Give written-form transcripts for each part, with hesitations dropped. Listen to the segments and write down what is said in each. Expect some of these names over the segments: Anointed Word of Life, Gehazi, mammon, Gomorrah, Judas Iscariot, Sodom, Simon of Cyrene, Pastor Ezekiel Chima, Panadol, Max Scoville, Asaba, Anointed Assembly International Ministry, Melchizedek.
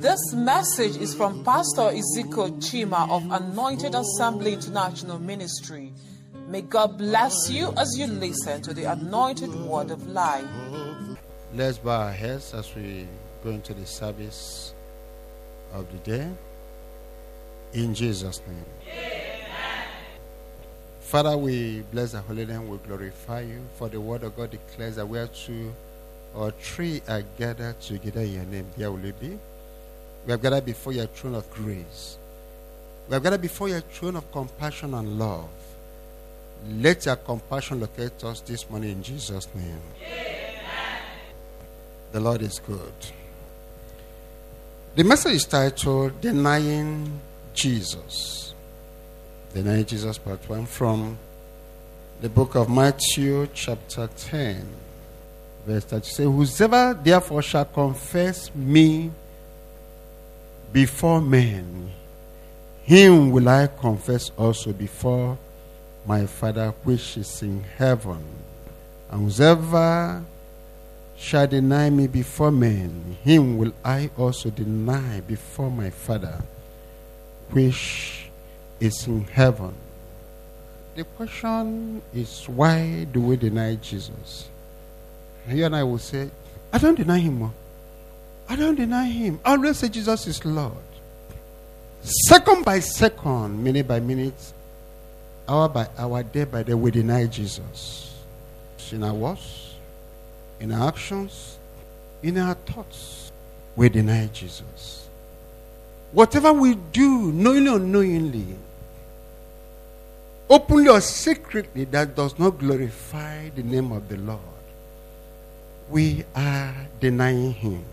This message is from Pastor Ezekiel Chima of Anointed Assembly International Ministry. May God bless you as you listen to the Anointed Word of Life. Let's bow our heads as we go into the service of the day. In Jesus' name. Amen. Father, we bless the Holy Name, we glorify you, for the Word of God declares that we are two or three are gathered together in your name. There will be. We have gathered before your throne of grace. We have gathered before your throne of compassion and love. Let your compassion locate us this morning in Jesus' name. Amen. The Lord is good. The message is titled Denying Jesus. Denying Jesus, part 1, from the book of Matthew, chapter 10. Verse 36. Whosoever therefore shall confess me before men, him will I confess also before my Father which is in heaven. And whosoever shall deny me before men, him will I also deny before my Father which is in heaven. The question is, why do we deny Jesus? You and I will say, I don't deny him more. I don't deny him. I always say Jesus is Lord. Second by second, minute by minute, hour by hour, day by day, we deny Jesus. In our words, in our actions, in our thoughts, we deny Jesus. Whatever we do, knowingly or unknowingly, openly or secretly, that does not glorify the name of the Lord, we are denying him.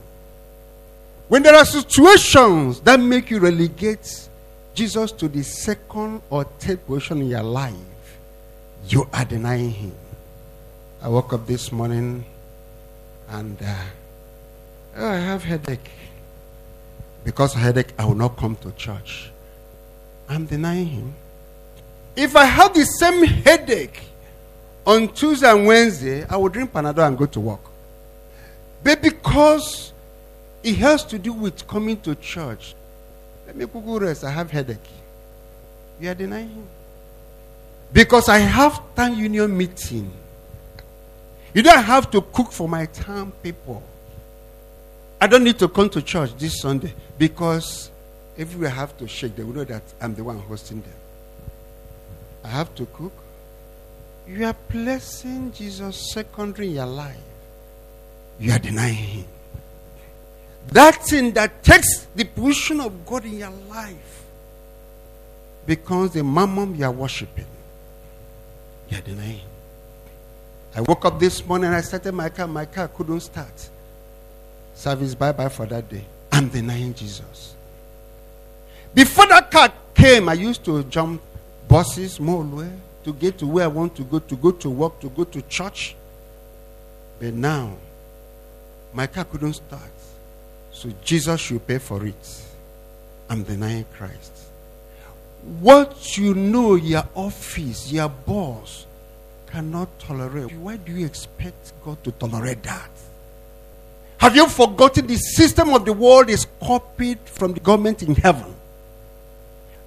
When there are situations that make you relegate Jesus to the second or third position in your life, you are denying him. I woke up this morning and I have headache. Because of headache, I will not come to church. I'm denying him. If I have the same headache on Tuesday and Wednesday, I will drink Panadol and go to work. But because it has to do with coming to church. Let me go rest. I have headache. You are denying him. Because I have town union meeting. You don't have to cook for my town people. I don't need to come to church this Sunday. Because if we have to shake, they will know that I'm the one hosting them. I have to cook. You are placing Jesus secondary in your life. You are denying him. That thing that takes the position of God in your life becomes the mammon you are worshiping. You are denying him. I woke up this morning and I started my car. My car couldn't start. Service bye-bye for that day. I'm denying Jesus. Before that car came, I used to jump buses more way to get to where I want to go to work, to go to church. But now, my car couldn't start. So Jesus should pay for it. I'm denying Christ. What you know your office, your boss cannot tolerate, why do you expect God to tolerate that? Have you forgotten the system of the world is copied from the government in heaven?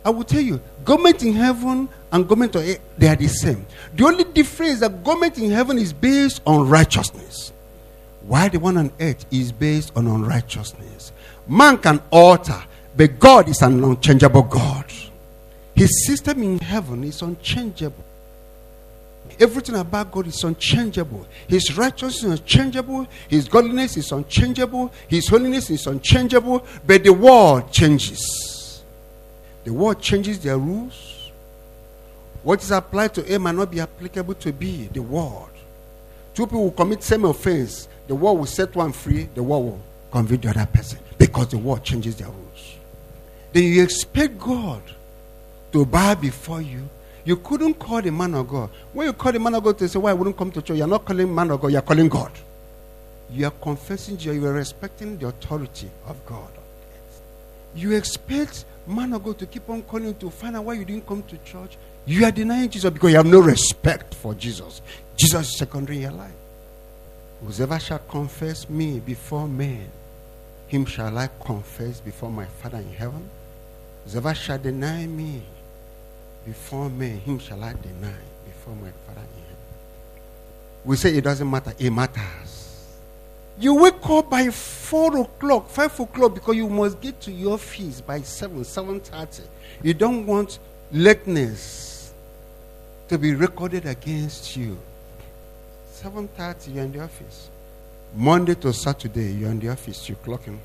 I will tell you, government in heaven and government on earth, they are the same. The only difference is that government in heaven is based on righteousness. Why the one on earth is based on unrighteousness. Man can alter, but God is an unchangeable God. His system in heaven is unchangeable. Everything about God is unchangeable. His righteousness is unchangeable. His godliness is unchangeable. His holiness is unchangeable. But the world changes. The world changes their rules. What is applied to A might not be applicable to B, the world. Two people who commit the same offense, the world will set one free, the world will convict the other person because the world changes their rules. Then you expect God to bow before you. You couldn't call the man of God. When you call the man of God to say, why I wouldn't come to church, you're not calling man of God, you're calling God. You are confessing, you are respecting the authority of God. You expect man of God to keep on calling to find out why you didn't come to church. You are denying Jesus because you have no respect for Jesus. Jesus is secondary in your life. Whosoever shall confess me before men, him shall I confess before my Father in heaven. Whosoever shall deny me before men, him shall I deny before my Father in heaven. We say it doesn't matter. It matters. You wake up by 4 o'clock, 5 o'clock, because you must get to your feast by 7:30. You don't want lateness to be recorded against you. 7:30, you're in the office. Monday to Saturday, you're in the office, you're clocking.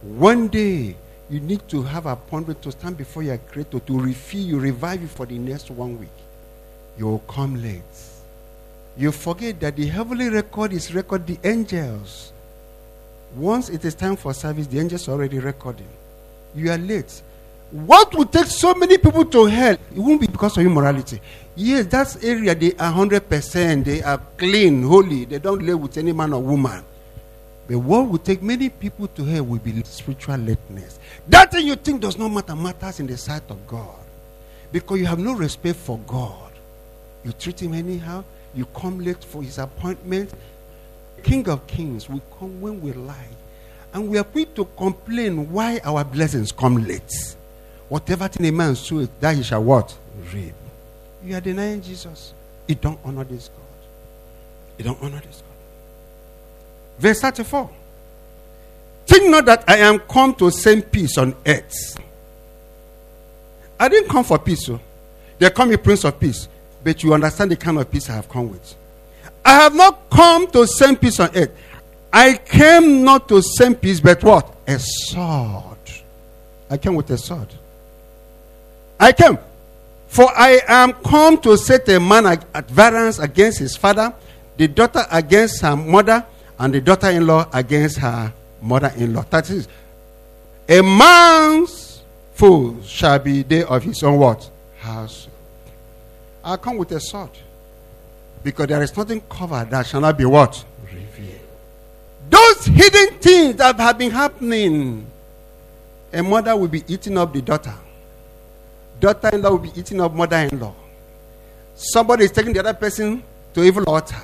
One day, you need to have an appointment to stand before your Creator to refill you, revive you for the next 1 week. You will come late. You forget that the heavenly record is record the angels. Once it is time for service, the angels are already recording. You are late. What will take so many people to hell? It won't be because of immorality. Yes, that's area they are 100%. They are clean, holy. They don't live with any man or woman. But what will take many people to hell will be spiritual lateness. That thing you think does not matter matters in the sight of God. Because you have no respect for God. You treat him anyhow. You come late for his appointment. King of kings will come when we like. And we are quick to complain why our blessings come late. Whatever thing a man soweth, that he shall what? Reap. You are denying Jesus. You don't honor this God. You don't honor this God. Verse 34. Think not that I am come to send peace on earth. I didn't come for peace. So. They call me Prince of Peace. But you understand the kind of peace I have come with. I have not come to send peace on earth. I came not to send peace, but what? A sword. I came with a sword. I came. For I am come to set a man at variance against his father, the daughter against her mother, and the daughter-in-law against her mother-in-law. That is, a man's foe shall be they of his own what? House. I come with a sword. Because there is nothing covered that shall not be what? Revealed. Those hidden things that have been happening. A mother will be eating up the daughter. Daughter-in-law will be eating up mother-in-law. Somebody is taking the other person to evil altar.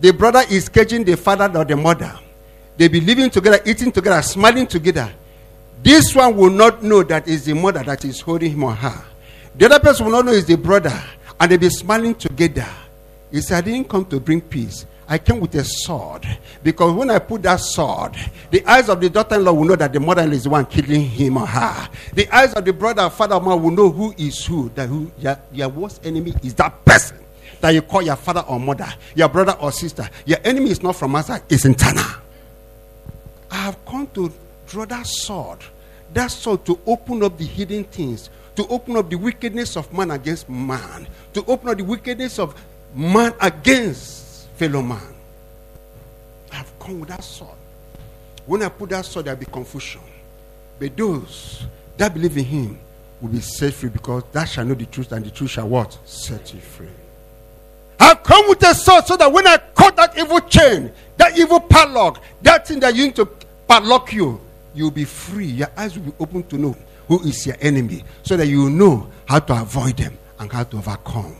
The brother is catching the father or the mother. They be living together, eating together, smiling together. This one will not know that it's the mother that is holding him or her. The other person will not know it's the brother. And they be smiling together. He said, I didn't come to bring peace. I came with a sword. Because when I put that sword, the eyes of the daughter-in-law will know that the mother-in-law is the one killing him or her. The eyes of the brother or father-in-law will know who is who. That who your worst enemy is that person that you call your father or mother, your brother or sister. Your enemy is not from outside, it's internal. I have come to draw that sword to open up the hidden things, to open up the wickedness of man against man, to open up the wickedness of man against fellow man. I have come with that sword. When I put that sword, there will be confusion. But those that believe in him will be set free, because that shall know the truth, and the truth shall what? Set you free. I've come with a sword so that when I cut that evil chain, that evil padlock, that thing that you need to padlock you, you'll be free. Your eyes will be open to know who is your enemy, so that you know how to avoid them and how to overcome.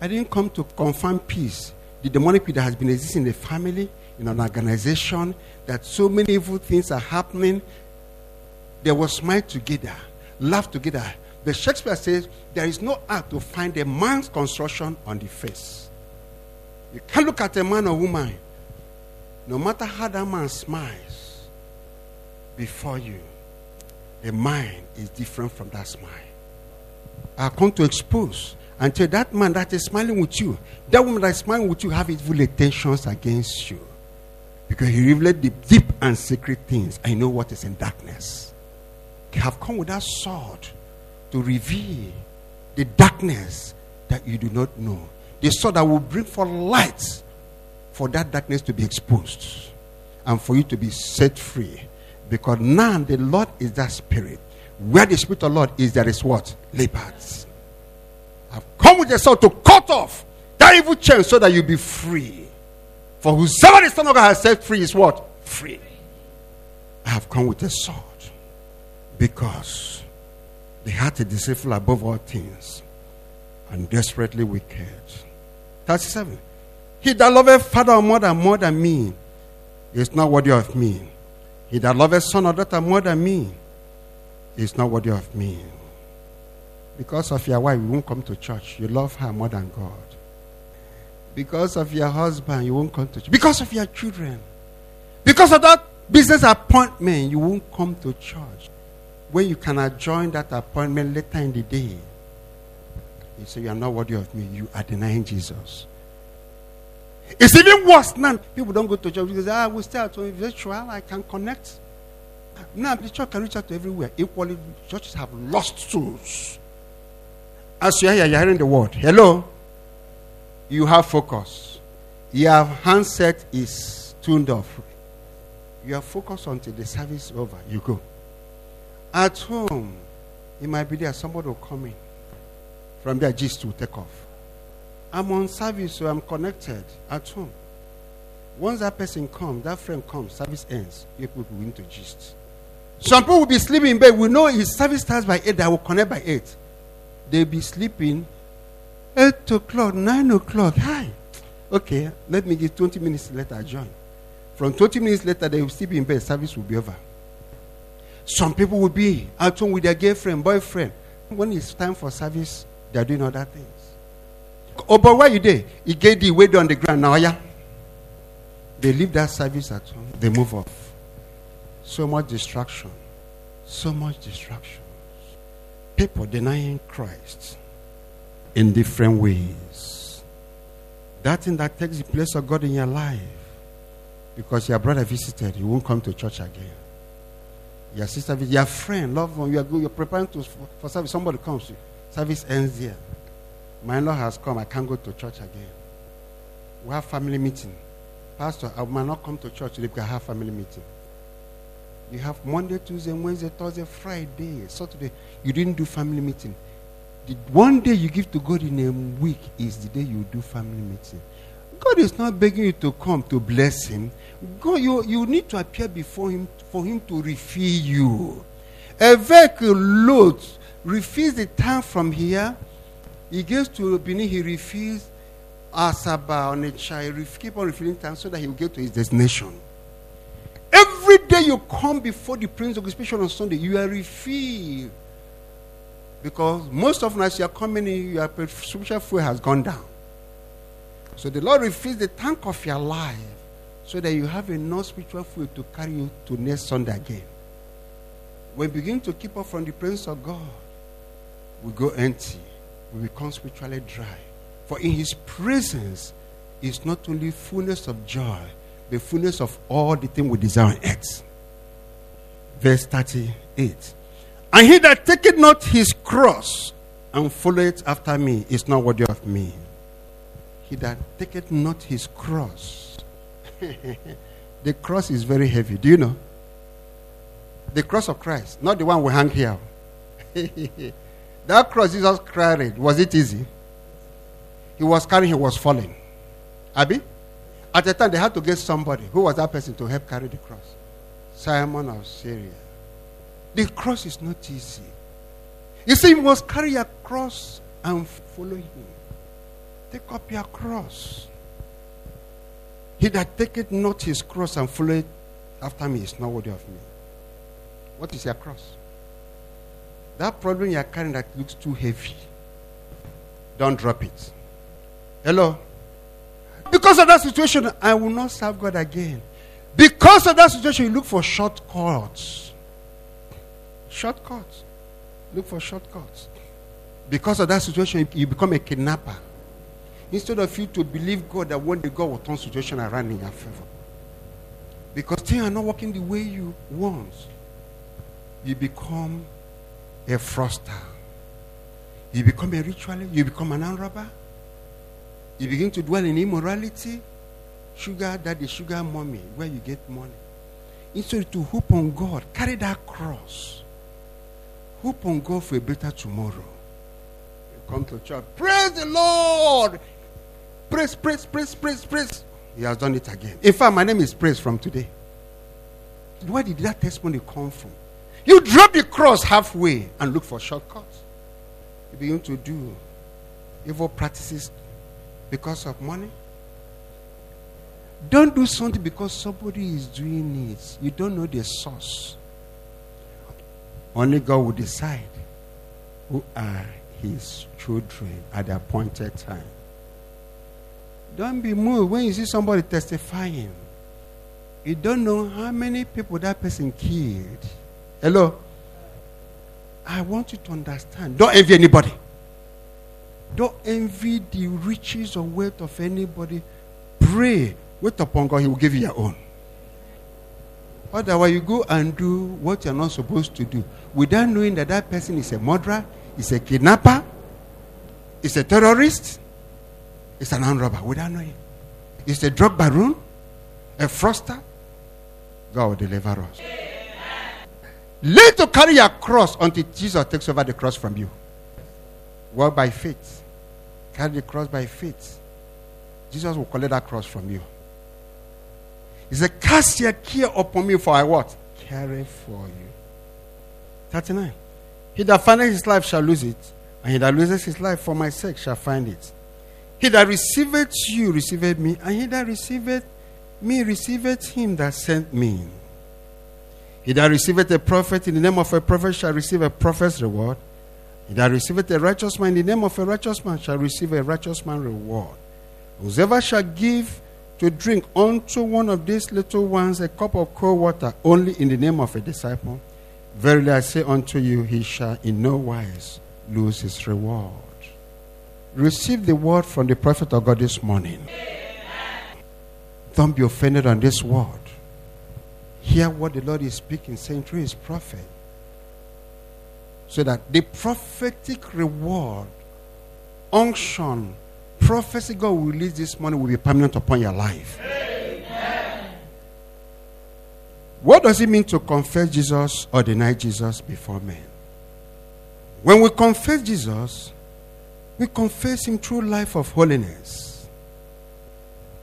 I didn't come to confirm peace. The demonic peace that has been existing in the family, in an organization, that so many evil things are happening. They will smile together, laugh together. The Shakespeare says, there is no art to find a man's construction on the face. You can't look at a man or woman, no matter how that man smiles before you, the mind is different from that smile. I come to expose and tell that man that is smiling with you, that woman that is smiling with you, have evil intentions against you. Because he revealed the deep and secret things. I know what is in darkness. They have come with that sword to reveal the darkness that you do not know. The sword that will bring forth light for that darkness to be exposed and for you to be set free. Because now the Lord is that spirit. Where the spirit of the Lord is, there is what? Liberty. I've come with the sword to cut off that evil chain so that you be free. For whosoever the Son of God has set free is what? Free. I have come with a sword because the heart is deceitful above all things and desperately wicked. 37. He that loveth father or mother more than me is not worthy of me. He that loveth son or daughter more than me is not worthy of me. Because of your wife, you won't come to church. You love her more than God. Because of your husband, you won't come to church. Because of your children. Because of that business appointment, you won't come to church. When you can adjourn that appointment later in the day, you say, you are not worthy of me. You are denying Jesus. It's even worse now. People don't go to church because I will stay at home virtual. I can connect. Now the church can reach out to everywhere. Equally, churches have lost souls. As you are here, you are hearing the word. Hello. You have focus. Your handset is tuned off. You are focused until the service is over. You go. At home, it might be there. Somebody will come in. From there, Jesus will take off. I'm on service, so I'm connected at home. Once that person comes, that friend comes, service ends. People will into gist. Some people will be sleeping in bed. We know if service starts by 8, I will connect by 8. They'll be sleeping 8 o'clock, 9 o'clock. Hi. Okay, let me give 20 minutes later, I join. From 20 minutes later, they will still be in bed. Service will be over. Some people will be at home with their girlfriend, boyfriend. When it's time for service, they're doing other things. Oh, but why you there? He gave the weight on the ground. Now, yeah. They leave that service at home. They move off. So much distraction. So much distraction. People denying Christ in different ways. That thing that takes the place of God in your life. Because your brother visited, you won't come to church again. Your sister, your friend, loved one, you're preparing to, for service. Somebody comes, service ends there. My Lord has come. I can't go to church again. We have family meeting. Pastor, I might not come to church today because I have family meeting. You have Monday, Tuesday, Wednesday, Thursday, Friday, Saturday. You didn't do family meeting. The one day you give to God in a week is the day you do family meeting. God is not begging you to come to bless him. God, you need to appear before him for him to refill you. A vehicle load refills the tank from here. He goes to Benin, he refills Asaba on a child, keep on refilling time so that he will get to his destination. Every day you come before the Prince of Occupation on Sunday, you are refilled. Because most often as you are coming in, your spiritual fuel has gone down. So the Lord refills the tank of your life so that you have enough spiritual fuel to carry you to next Sunday again. When we begin to keep up from the presence of God, we go empty. We become spiritually dry. For in his presence is not only fullness of joy, but fullness of all the things we desire on earth. Verse 38. And he that taketh not his cross and followeth after me is not worthy of me. He that taketh not his cross. The cross is very heavy. Do you know? The cross of Christ, not the one we hang here. That cross Jesus carried, was it easy? He was carrying, he was falling. Abi? At the time, they had to get somebody. Who was that person to help carry the cross? Simon of Cyrene. The cross is not easy. You see, you must carry your cross and follow him. Take up your cross. He that taketh not his cross and followeth after me is not worthy of me. What is your cross? That problem you are carrying that looks too heavy. Don't drop it. Hello? Because of that situation, I will not serve God again. Because of that situation, you look for shortcuts. Shortcuts. Look for shortcuts. Because of that situation, you become a kidnapper. Instead of you to believe God that one day God will turn the situation around in your favor. Because things are not working the way you want. You become a fraudster. You become a ritualist. You become an unrubber. You begin to dwell in immorality. Sugar daddy, sugar mommy, where you get money. Instead to hope on God, carry that cross. Hope on God for a better tomorrow. You come to church. Praise the Lord. Praise, praise, praise, praise, praise. He has done it again. In fact, my name is Praise from today. Where did that testimony come from? You drop the cross halfway and look for shortcuts. You begin to do evil practices because of money. Don't do something because somebody is doing it. You don't know the source. Only God will decide who are his children at the appointed time. Don't be moved when you see somebody testifying. You don't know how many people that person killed. Hello? I want you to understand. Don't envy anybody. Don't envy the riches or wealth of anybody. Pray. Wait upon God. He will give you your own. Otherwise, you go and do what you're not supposed to do. Without knowing that that person is a murderer, is a kidnapper, is a terrorist, is an armed robber. Without knowing. Is a drug baron, a fraudster. God will deliver us. Learn to carry your cross until Jesus takes over the cross from you. Walk by faith. Carry the cross by faith. Jesus will collect that cross from you. He said, cast your care upon me for I what? Care for you. 39. He that findeth his life shall lose it, and he that loses his life for my sake shall find it. He that receiveth you receiveth me, and he that receiveth me receiveth him that sent me. He that receiveth a prophet in the name of a prophet shall receive a prophet's reward. He that receiveth a righteous man in the name of a righteous man shall receive a righteous man's reward. Whosoever shall give to drink unto one of these little ones a cup of cold water only in the name of a disciple, verily I say unto you, he shall in no wise lose his reward. Receive the word from the prophet of God this morning. Don't be offended on this word. Hear what the Lord is speaking, saying through his prophet, so that the prophetic reward, unction, prophecy God will release this morning will be permanent upon your life. Amen. What does it mean to confess Jesus or deny Jesus before men? When we confess Jesus, we confess him through life of holiness.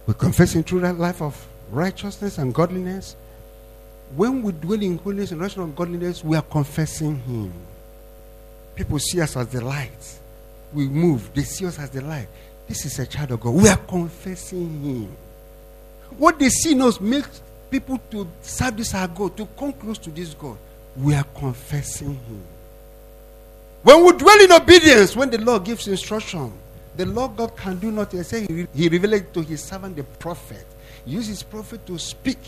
We confess him through that life of righteousness and godliness. When we dwell in holiness and righteousness and godliness, we are confessing him. People see us as the light. We move. They see us as the light. This is a child of God. We are confessing him. What they see in us makes people to serve this our God, to come close to this God. We are confessing him. When we dwell in obedience, when the Lord gives instruction, the Lord God can do nothing. He revealed to his servant the prophet. He used his prophet to speak,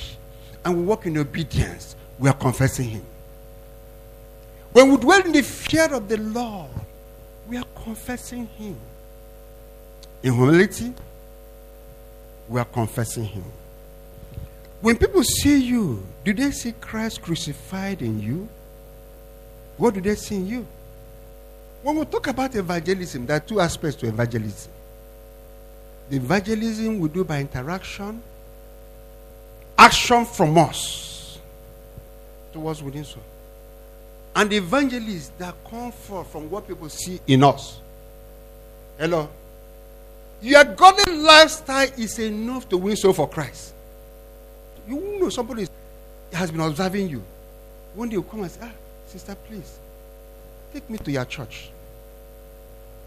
and we walk in obedience. We are confessing him. When we dwell in the fear of the Lord, we are confessing him. In humility, we are confessing him. When people see you, do they see Christ crucified in you? What do they see in you? When we talk about evangelism, there are two aspects to evangelism. The evangelism we do by interaction, action from us towards within us. And the evangelists that come forth from what people see in us. Hello? Your godly lifestyle is enough to win soul for Christ. You know somebody has been observing you. One day you come and say, sister, please, take me to your church.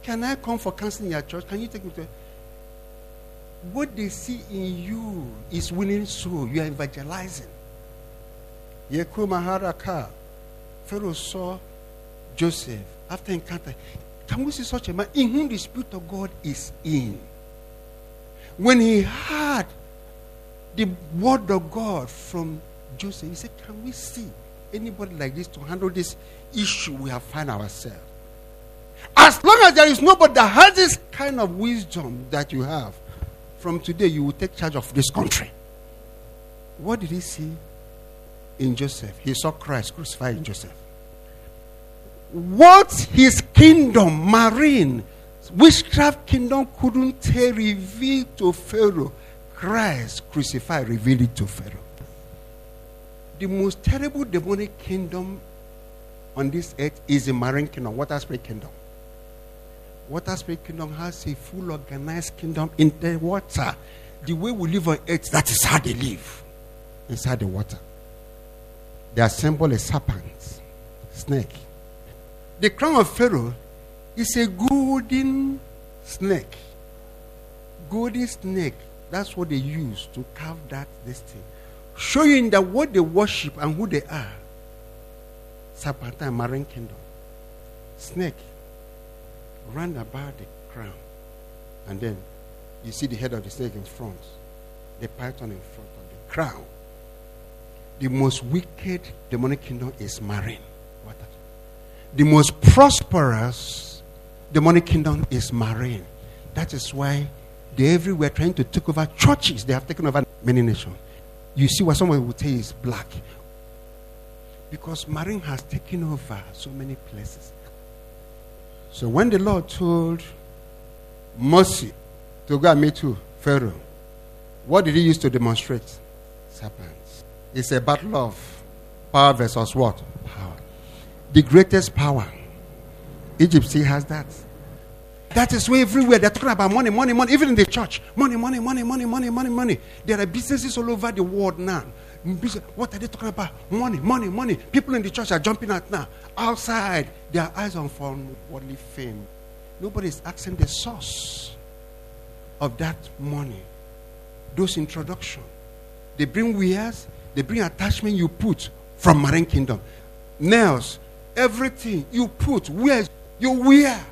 Can I come for counseling in your church? Can you take me to... What they see in you is winning soul. You are evangelizing. Yeku Maharaka. Pharaoh saw Joseph after encounter. Can we see such a man in whom the Spirit of God is in? When he heard the word of God from Joseph, he said, can we see anybody like this to handle this issue we have found ourselves? As long as there is nobody that has this kind of wisdom that you have, from today, you will take charge of this country. What did he see in Joseph? He saw Christ crucified in Joseph. What his kingdom, marine, witchcraft kingdom couldn't reveal to Pharaoh, Christ crucified revealed it to Pharaoh. The most terrible demonic kingdom on this earth is the marine kingdom, water spirit kingdom. Water spirit kingdom has a full organized kingdom in the water. The way we live on earth, that is how they live. Inside the water. They assemble a serpent, snake. The crown of Pharaoh is a golden snake. Golden snake That's what they use to carve that this thing, showing that what they worship and who they are. Serpentine, marine kingdom, snake, round about the crown, and then you see the head of the snake in front, the python in front of the crown. The most wicked demonic kingdom is marine water. The most prosperous demonic kingdom is marine. That is why they everywhere trying to take over churches. They have taken over many nations. You see what someone would say is black. Because marine has taken over so many places. So when the Lord told Moses to go and meet who? Pharaoh. What did he use to demonstrate? Serpents. It's a battle of power versus what? Power. The greatest power. Egypt still has that. That is where everywhere they're talking about money, money, money. Even in the church. Money, money, money, money, money, money, money. There are businesses all over the world now. What are they talking about? Money, money, money. People in the church are jumping out now. Outside, their eyes are on worldly fame. Nobody is asking the source of that money. Those introduction. They bring wares. They bring attachment you put from marine kingdom. Nails. Everything you put. Wares. You wear.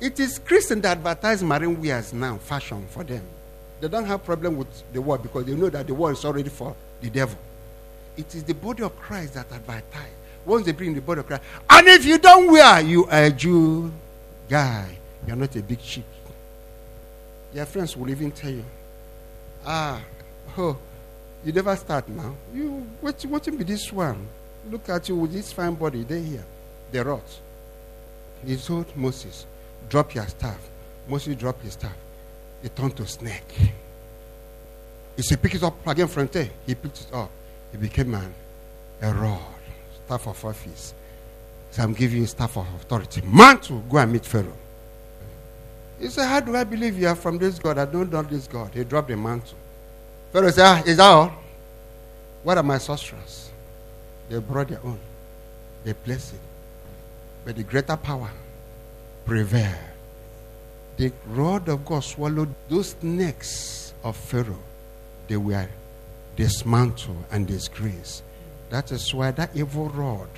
It is Christians that advertise marine wears now, fashion for them. They don't have problem with the world because they know that the world is already for the devil. It is the body of Christ that advertise. Once they bring the body of Christ, and if you don't wear, you are a Jew guy. You are not a big chick. Your friends will even tell you, you never start now. You watching with this one. Look at you with this fine body. They here. They rot. He told Moses, drop your staff. Moses dropped his staff. He turned to snake. He said, pick it up again from there. He picked it up. He became a rod. Staff of office. So I'm giving you staff of authority. Mantle, go and meet Pharaoh. He said, how do I believe you are from this God? I don't know this God. He dropped the mantle. Pharaoh said, is that all? What are my sorcerers? They brought their own. They placed it. But the greater power prevail. The rod of God swallowed those snakes of Pharaoh. They were dismantled and disgraced. That is why that evil rod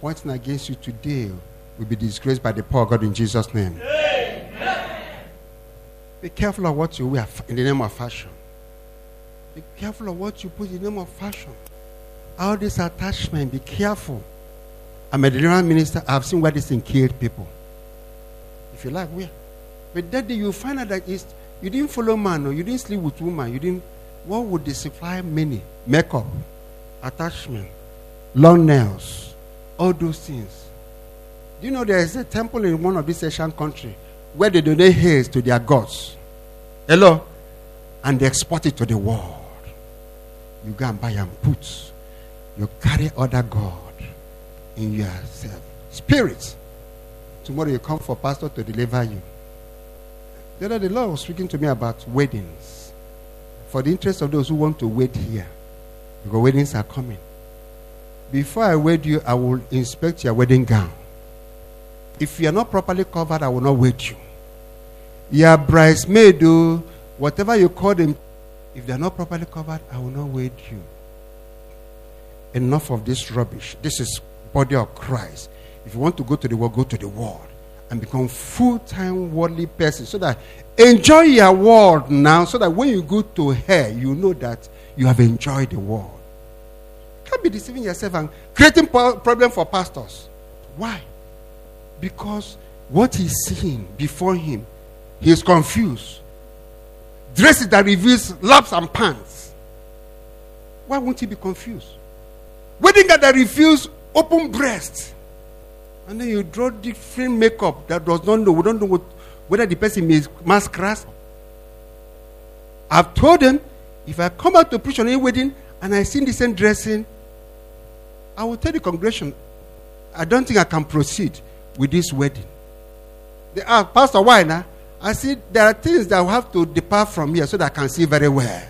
pointing against you today will be disgraced by the power of God in Jesus' name. Amen. Be careful of what you wear in the name of fashion. Be careful of what you put in the name of fashion. All this attachment, be careful. I'm a deliverance minister. I've seen where this thing killed people. If you like, where? But that day you find out that you didn't follow man, or you didn't sleep with woman, you didn't. What would disqualify many? Makeup, attachment, long nails, all those things. Do you know there is a temple in one of these Asian countries where they donate hairs to their gods? Hello? And they export it to the world. You go and buy and put. You carry other God in yourself. Spirits. Tomorrow you come for pastor to deliver you. The other day, the Lord was speaking to me about weddings. For the interest of those who want to wed here. Because weddings are coming. Before I wed you, I will inspect your wedding gown. If you are not properly covered, I will not wed you. Your bridesmaid, whatever you call them, if they are not properly covered, I will not wed you. Enough of this rubbish. This is body of Christ. If you want to go to the world, go to the world and become full-time worldly person so that enjoy your world now so that when you go to hell, you know that you have enjoyed the world. You can't be deceiving yourself and creating problem for pastors. Why? Because what he's seeing before him, he is confused. Dresses that reveals laps and pants. Why won't he be confused? Wedding that reveals open breasts. And then you draw different makeup that does not know. We don't know whether the person is masquerade. I've told them, if I come out to preach on a wedding and I see the same dressing, I will tell the congregation, I don't think I can proceed with this wedding. They ask, Pastor, why now? I see there are things that I will have to depart from here so that I can see very well.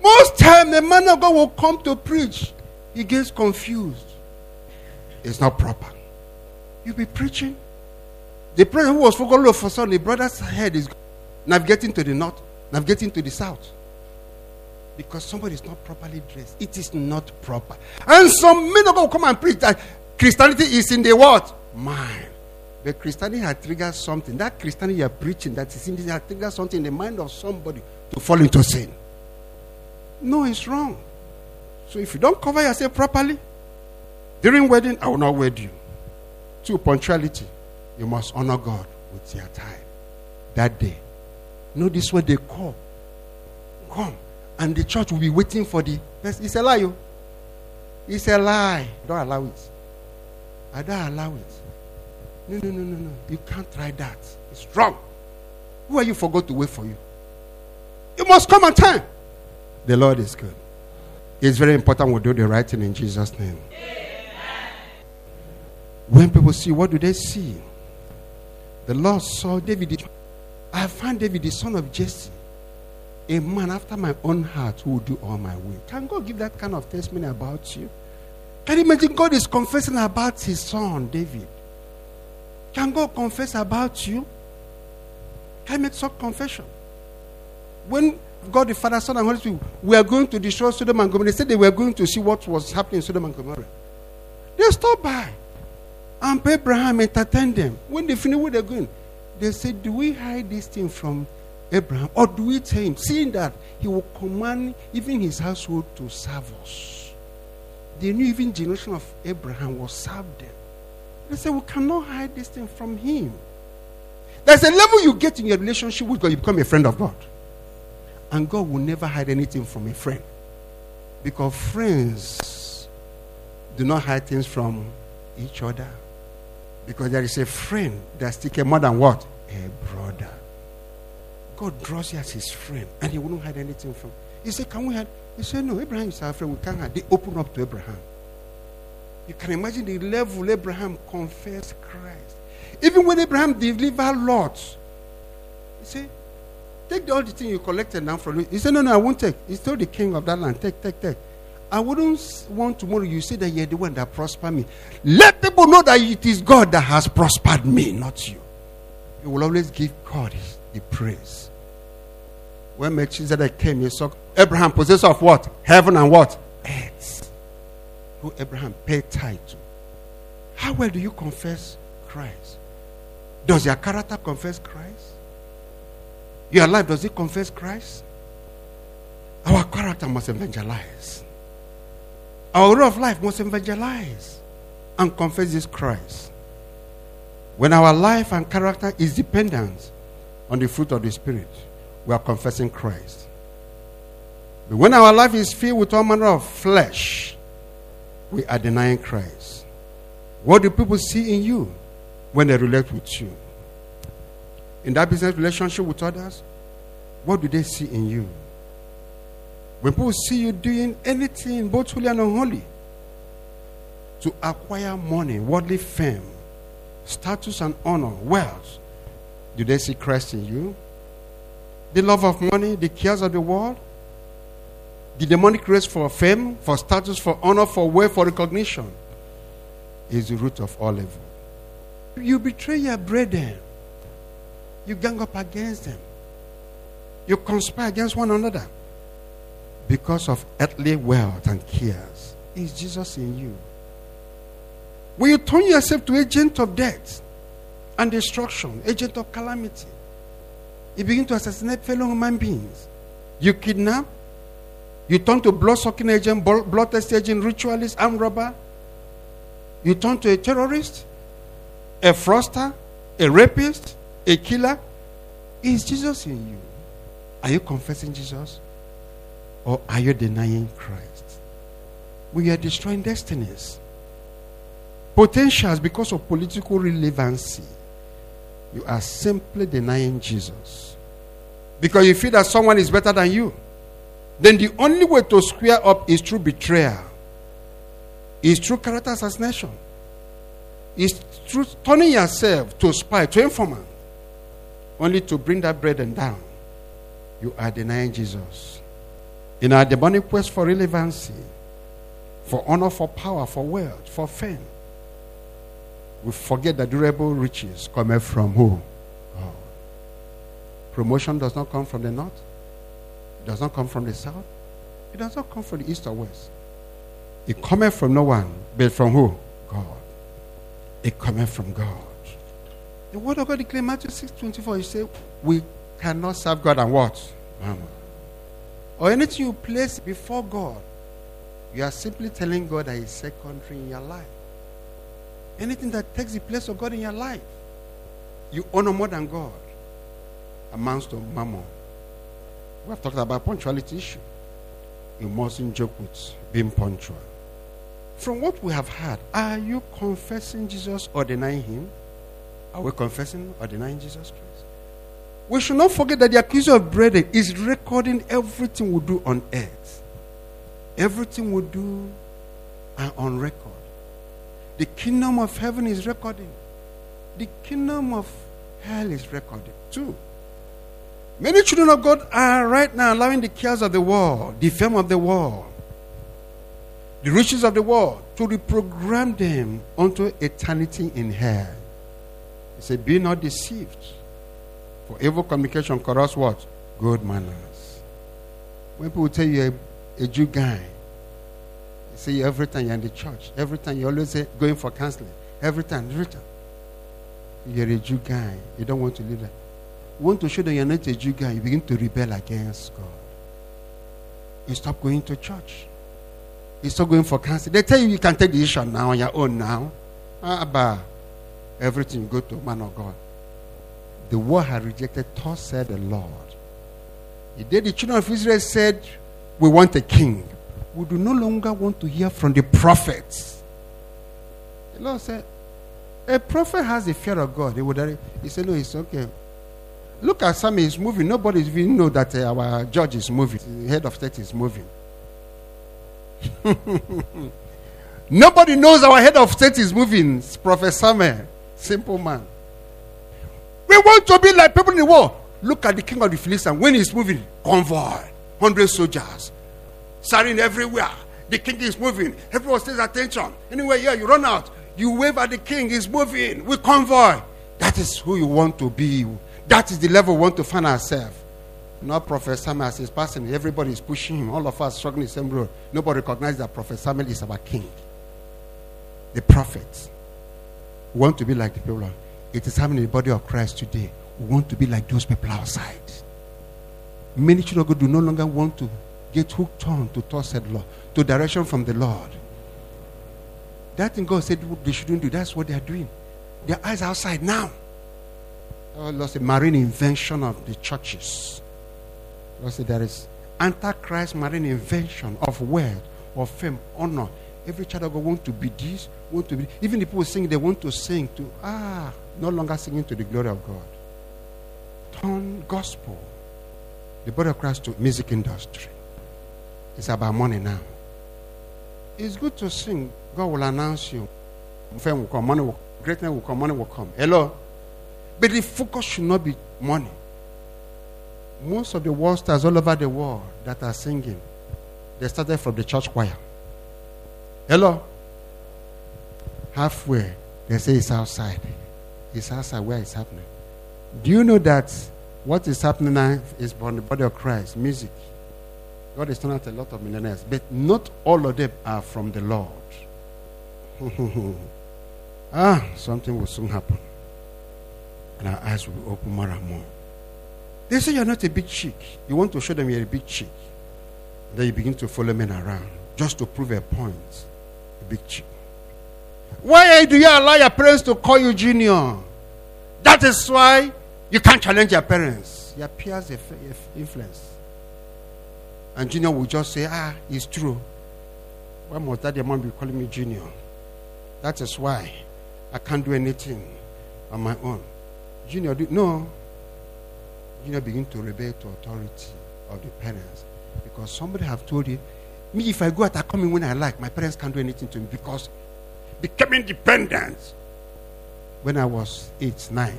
Most time, the man of God will come to preach. He gets confused. It's not proper. You'll be preaching. The person who was for the brother's head is navigating to the north, navigating to the south because somebody is not properly dressed. It is not proper. And some men of God will come and preach that Christianity is in the what? Mind. But Christianity has triggered something. That Christianity you are preaching, that is in this, has triggered something in the mind of somebody to fall into sin. No, it's wrong. So if you don't cover yourself properly, during wedding, I will not wed you. 2, punctuality. You must honor God with your time. That day. No, this way they call. Come. And the church will be waiting for the... It's a lie, you. It's a lie. Don't allow it. I don't allow it. No. You can't try that. It's wrong. Who are you for God to wait for you? You must come on time. The Lord is good. It's very important we do the right thing in Jesus' name. Amen. When people see, what do they see? The Lord saw David. I found David, the son of Jesse, a man after my own heart who will do all my will. Can God give that kind of testimony about you? Can you imagine God is confessing about his son, David? Can God confess about you? Can I make some confession? When God the Father, Son, and Holy Spirit were going to destroy Sodom and Gomorrah, they said they were going to see what was happening in Sodom and Gomorrah. They stopped by. And Abraham entertained them. When they finished where they're going, they said, do we hide this thing from Abraham? Or do we tell him? Seeing that he will command even his household to serve us. They knew even the generation of Abraham was served them. They said, we cannot hide this thing from him. There's a level you get in your relationship with God, you become a friend of God. And God will never hide anything from a friend. Because friends do not hide things from each other. Because there is a friend that's sticker more than what? A brother. God draws you as his friend and he wouldn't hide anything from. He said, can we hide? He said, no, Abraham is our friend. We can't hide. They open up to Abraham. You can imagine the level Abraham confessed Christ. Even when Abraham delivered Lot, he said, take all the thing you collected now from me. He said, no, I won't take. He told the king of that land, take. I wouldn't want tomorrow you say that you're the one that prospered me. Let people know that it is God that has prospered me, not you. You will always give God the praise. When Melchizedek came, he saw Abraham possessor of what? Heaven and what? Earth. Who Abraham paid tithe to. How well do you confess Christ? Does your character confess Christ? Your life, does it confess Christ? Our character must evangelize. Our way of life must evangelize and confess this Christ. When our life and character is dependent on the fruit of the Spirit, we are confessing Christ. But when our life is filled with all manner of flesh, we are denying Christ. What do people see in you when they relate with you? In that business relationship with others, what do they see in you? When people see you doing anything, both holy and unholy, to acquire money, worldly fame, status and honor, wealth, do they see Christ in you? The love of money, the cares of the world, the demonic race for fame, for status, for honor, for wealth, for recognition is the root of all evil. You betray your brethren. You gang up against them. You conspire against one another because of earthly wealth and cares. Is Jesus in you? When you turn yourself to agent of death and destruction, agent of calamity, you begin to assassinate fellow human beings. You kidnap. You turn to blood-sucking agent, blood-test agent, ritualist, armed robber. You turn to a terrorist, a fraudster, a rapist, a killer. Is Jesus in you? Are you confessing Jesus? Or are you denying Christ? We are destroying destinies. Potentials because of political relevancy. You are simply denying Jesus. Because you feel that someone is better than you. Then the only way to square up is through betrayal, is through character assassination, is through turning yourself to spy, to informant, only to bring that burden down. You are denying Jesus. In our demonic quest for relevancy, for honor, for power, for wealth, for fame, we forget that durable riches come from who? God. Promotion does not come from the north. It does not come from the south. It does not come from the east or west. It cometh from no one, but from who? God. It cometh from God. The word of God declared Matthew 6:24. He said, we cannot serve God and what? Mammon. Or anything you place before God, you are simply telling God that He's secondary in your life. Anything that takes the place of God in your life, you honor more than God, amounts to mammon. We have talked about punctuality issue. You mustn't joke with being punctual. From what we have heard, are you confessing Jesus or denying Him? Are we confessing or denying Jesus Christ? We should not forget that the accuser of brethren is recording everything we do on earth. Everything we do are on record. The kingdom of heaven is recording. The kingdom of hell is recorded too. Many children of God are right now allowing the cares of the world, the fame of the world, the riches of the world to reprogram them unto eternity in hell. He said, be not deceived, for evil communication corrupts what? Good manners. When people tell you a Jew guy, you say every time you're in the church, every time you always say going for counseling, every time. You're a Jew guy. You don't want to live that. You want to show that you're not a Jew guy. You begin to rebel against God. You stop going to church. You stop going for counseling. They tell you you can take the issue now on your own now. Abba, everything you go to man of God. The world had rejected. Thus said the Lord. The day the children of Israel said, we want a king, we do no longer want to hear from the prophets. The Lord said, a prophet has the fear of God. He said, no, it's okay. Look at Sam, he's moving. Nobody even knows that our judge is moving. The head of state is moving. Nobody knows our head of state is moving. It's Prophet Samuel, simple man. We want to be like people in the world. Look at the king of the Philistines. When he's moving, convoy, 100 soldiers, sirens everywhere. The king is moving. Everyone stays attention. Anyway, yeah, you run out. You wave at the king, he's moving. We convoy. That is who you want to be. That is the level we want to find ourselves. Not Prophet Samuel as his person. Everybody is pushing him. All of us struggling the same road. Nobody recognizes that Prophet Samuel is our king. The prophets. We want to be like the people. It is happening in the body of Christ today. We want to be like those people outside. Many children of God do no longer want to get hooked on to said Lord, to direction from the Lord. That thing God said they shouldn't do, that's what they are doing. Their eyes are outside now. Oh, Lord said, marine invention of the churches. Lord said, there is Antichrist marine invention of wealth, of fame, honor. Every child of God wants to be this, want to be. Even the people sing, they want to sing to, no longer singing to the glory of God. Turn gospel, the body of Christ, to music industry. It's about money now. It's good to sing. God will announce you. Fame will come, money will come, greatness will come, money will come. Hello? But the focus should not be money. Most of the world stars all over the world that are singing, they started from the church choir. Hello? Halfway, they say it's outside. It's outside where it's happening. Do you know that what is happening now is from the body of Christ, music? God is turning out a lot of millionaires, but not all of them are from the Lord. Something will soon happen. And our eyes will be open more and more. They say you're not a big chick. You want to show them you're a big chick. And then you begin to follow men around just to prove a point. A big chick. Why do you allow your parents to call you junior? That is why you can't challenge your parents. Your peers influence. And junior will just say, it's true. Why must daddy and mom be calling me junior? That is why I can't do anything on my own. Junior, Junior begin to rebel to authority of the parents because somebody have told you, me if I go out, I come in when I like. My parents can't do anything to me because became independent. When I was 8, 9,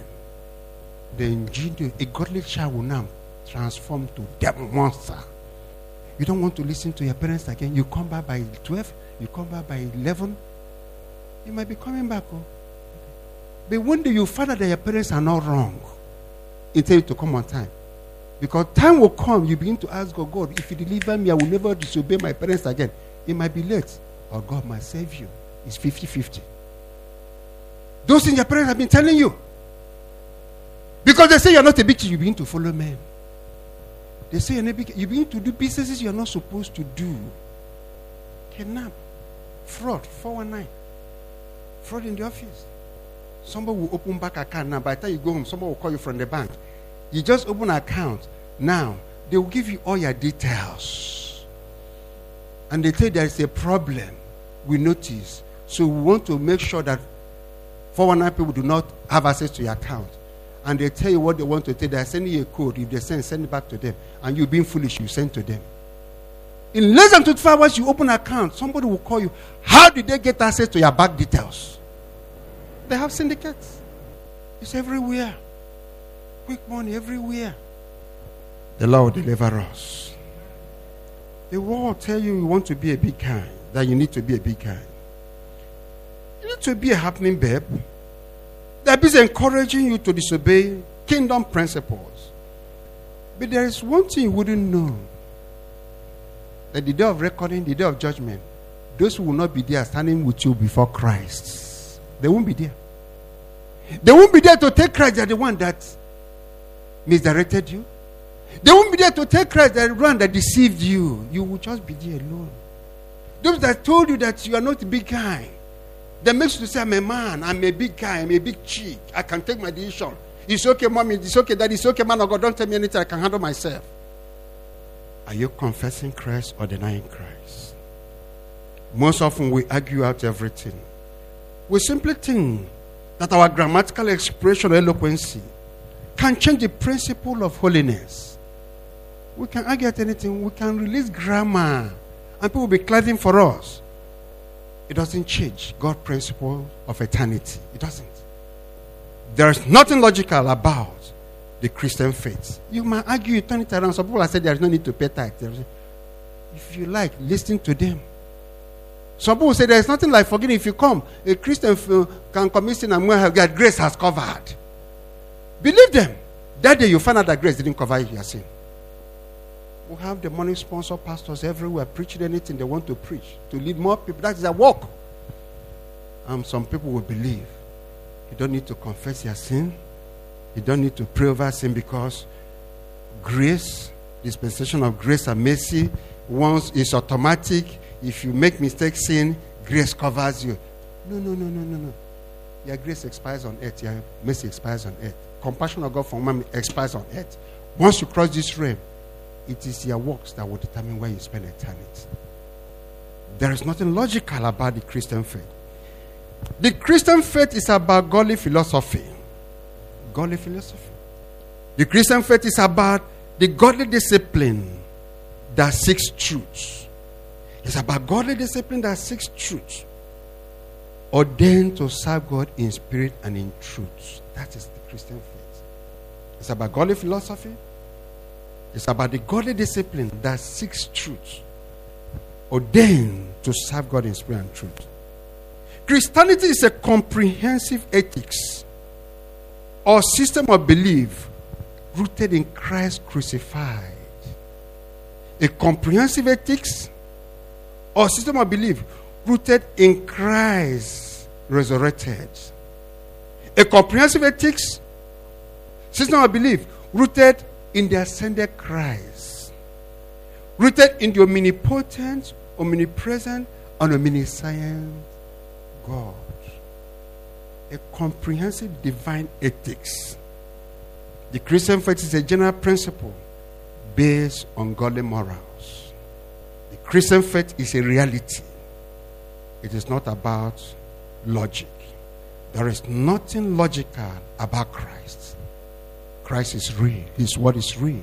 then junior, a godly child will now transform to devil monster. You don't want to listen to your parents again. You come back by 12. You come back by 11. You might be coming back. Oh. But when do you find out that your parents are not wrong? It tells you to come on time. Because time will come, you begin to ask God, God, if you deliver me, I will never disobey my parents again. It might be late, or God might save you. It's 50-50. Those things your parents have been telling you. Because they say you're not a big, you begin to follow men. They say you're not big, you begin to do businesses you're not supposed to do. Kidnap, fraud, 419. Fraud in the office. Somebody will open back account now. By the time you go home, somebody will call you from the bank. You just open an account now. They will give you all your details. And they tell you there is a problem. We notice. So we want to make sure that 419 people do not have access to your account. And they tell you what they want to tell you. They are sending you a code. If they send it back to them. And you being foolish, you send to them. In less than 25 hours, you open an account. Somebody will call you. How did they get access to your bank details? They have syndicates. It's everywhere. Quick money everywhere. The Lord deliver us. The world tell you want to be a big guy, that you need to be a big guy. You need to be a happening babe. That is encouraging you to disobey kingdom principles. But there is one thing you wouldn't know. That the day of reckoning, the day of judgment, those who will not be there standing with you before Christ, they won't be there. They won't be there to take Christ. They are the one that misdirected you. They won't be there to take Christ. They are the one that deceived you. You will just be there alone. Those that told you that you are not a big guy, that makes you say, I'm a man, I'm a big guy, I'm a big chick, I can take my decision. It's okay, mommy, it's okay, daddy, it's okay, man of God, don't tell me anything, I can handle myself. Are you confessing Christ or denying Christ? Most often we argue out everything. We simply think that our grammatical expression or eloquence can change the principle of holiness. We can argue at anything. We can release grammar. And people will be clapping for us. It doesn't change God's principle of eternity. It doesn't. There is nothing logical about the Christian faith. You might argue, you turn it around. Some people have said there is no need to pay tithe. If you like, listen to them. Some people say there is nothing like forgiving. If you come, a Christian can commit sin and that grace has covered. Believe them. That day you find out that grace didn't cover your sin. We have the money sponsor pastors everywhere preaching anything they want to preach to lead more people. That is their work. And some people will believe you don't need to confess your sin, you don't need to pray over sin because grace, dispensation of grace and mercy, once is automatic. If you make mistake, sin, grace covers you. No. Your grace expires on earth, your mercy expires on earth. Compassion of God for man expires on earth. Once you cross this realm, it is your works that will determine where you spend eternity. There is nothing logical about the Christian faith. The Christian faith is about godly philosophy. Godly philosophy. The Christian faith is about the godly discipline that seeks truth. It's about godly discipline that seeks truth. Ordained to serve God in spirit and in truth. That is the Christian faith. It's about godly philosophy. It's about the godly discipline that seeks truth. Ordained to serve God in spirit and truth. Christianity is a comprehensive ethics or system of belief rooted in Christ crucified. A comprehensive ethics or system of belief rooted in Christ resurrected. A comprehensive ethics system of belief rooted in the ascended Christ. Rooted in the omnipotent, omnipresent, and omniscient God. A comprehensive divine ethics. The Christian faith is a general principle based on godly morals. The Christian faith is a reality. It is not about logic. There is nothing logical about Christ. Christ is real. His word is real.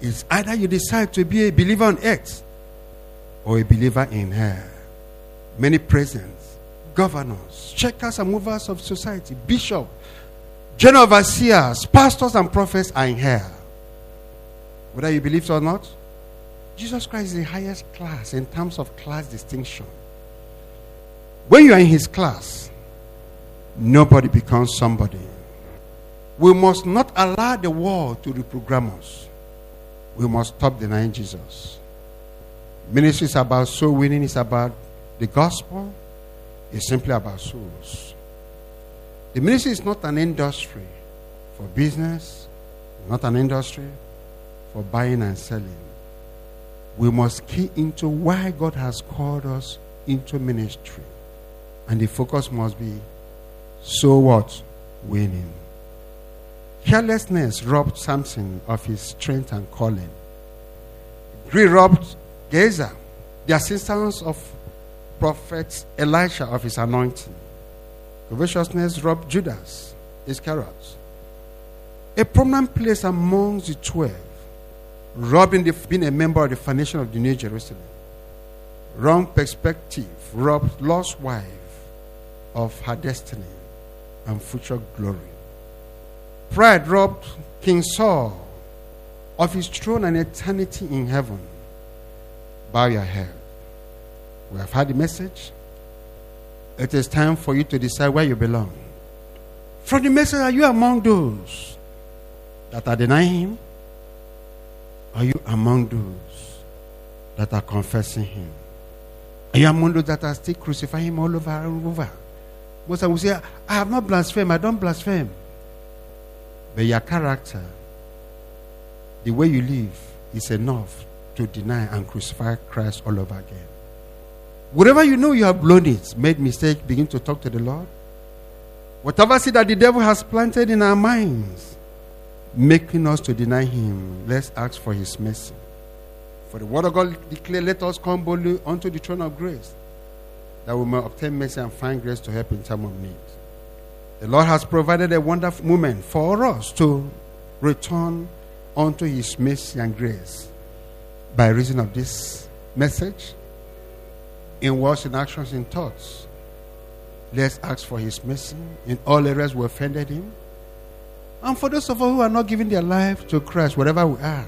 It's either you decide to be a believer on earth or a believer in hell. Many presidents, governors, checkers and movers of society, bishops, general overseers, pastors and prophets are in hell. Whether you believe or not, Jesus Christ is the highest class in terms of class distinction. When you are in his class, nobody becomes somebody. We must not allow the world to reprogram us. We must stop denying Jesus. Ministry is about soul winning. It's about the gospel. It's simply about souls. The ministry is not an industry for business, not an industry for buying and selling. We must key into why God has called us into ministry. And the focus must be, so what? Winning. Carelessness robbed Samson of his strength and calling. Greed robbed Gehazi, the assistance of prophet Elisha, of his anointing. Covetousness robbed Judas Iscariot, a prominent place amongst the 12, being a member of the foundation of the New Jerusalem. Wrong perspective robbed lost wife of her destiny and future glory. Pride robbed King Saul of his throne and eternity in heaven. Bow your head. We have had the message. It is time for you to decide where you belong. From the message, are you among those that are denying him? Are you among those that are confessing him? Are you among those that are still crucifying him all over and over? Most of us say, I have not blasphemed, I don't blaspheme. But your character, the way you live, is enough to deny and crucify Christ all over again. Whatever you know you have blown it, made mistake, begin to talk to the Lord. Whatever seed that the devil has planted in our minds, making us to deny him, let's ask for his mercy. For the word of God declare, let us come boldly unto the throne of grace, that we may obtain mercy and find grace to help in time of need. The Lord has provided a wonderful moment for us to return unto his mercy and grace by reason of this message. In words, in actions, in thoughts, let's ask for his mercy in all areas we offended him. And for those of us who are not giving their life to Christ, wherever we are,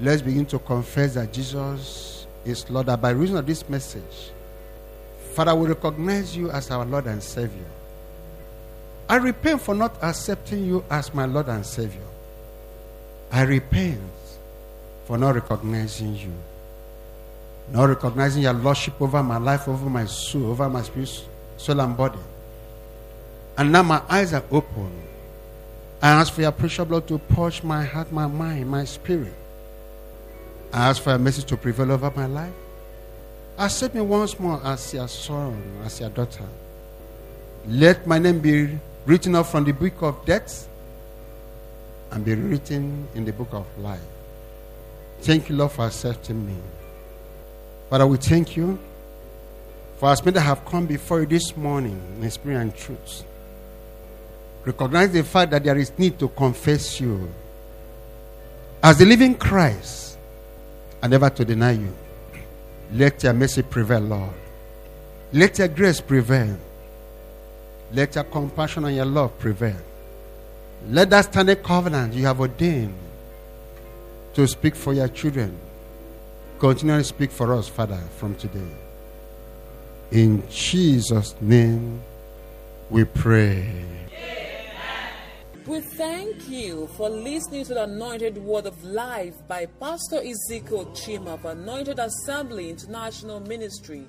let's begin to confess that Jesus is Lord. That by reason of this message, Father, we recognize you as our Lord and Savior. I repent for not accepting you as my Lord and Savior. I repent for not recognizing you. Not recognizing your lordship over my life, over my soul, over my spirit, soul and body. And now my eyes are open. I ask for your precious blood to purge my heart, my mind, my spirit. I ask for your mercy to prevail over my life. Accept me once more as your son, as your daughter. Let my name be written up from the book of death and be written in the book of life. Thank you, Lord, for accepting me. Father, we thank you for us men that have come before you this morning in spirit and truth. Recognize the fact that there is need to confess you as the living Christ and never to deny you. Let your mercy prevail, Lord. Let your grace prevail. Let your compassion and your love prevail. Let that standing covenant you have ordained to speak for your children continually speak for us, Father, from today. In Jesus' name we pray. We thank you for listening to the Anointed Word of Life by Pastor Ezekiel Chima of Anointed Assembly International Ministry.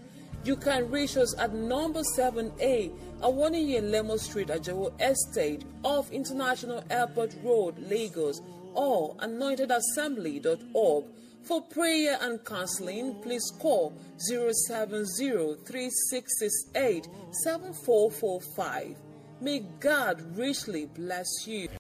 You can reach us at number 7A, Awoniyi Lemo Street, Ajawo Estate, off International Airport Road, Lagos, or anointedassembly.org. For prayer and counseling, please call 070-3668-7445. May God richly bless you.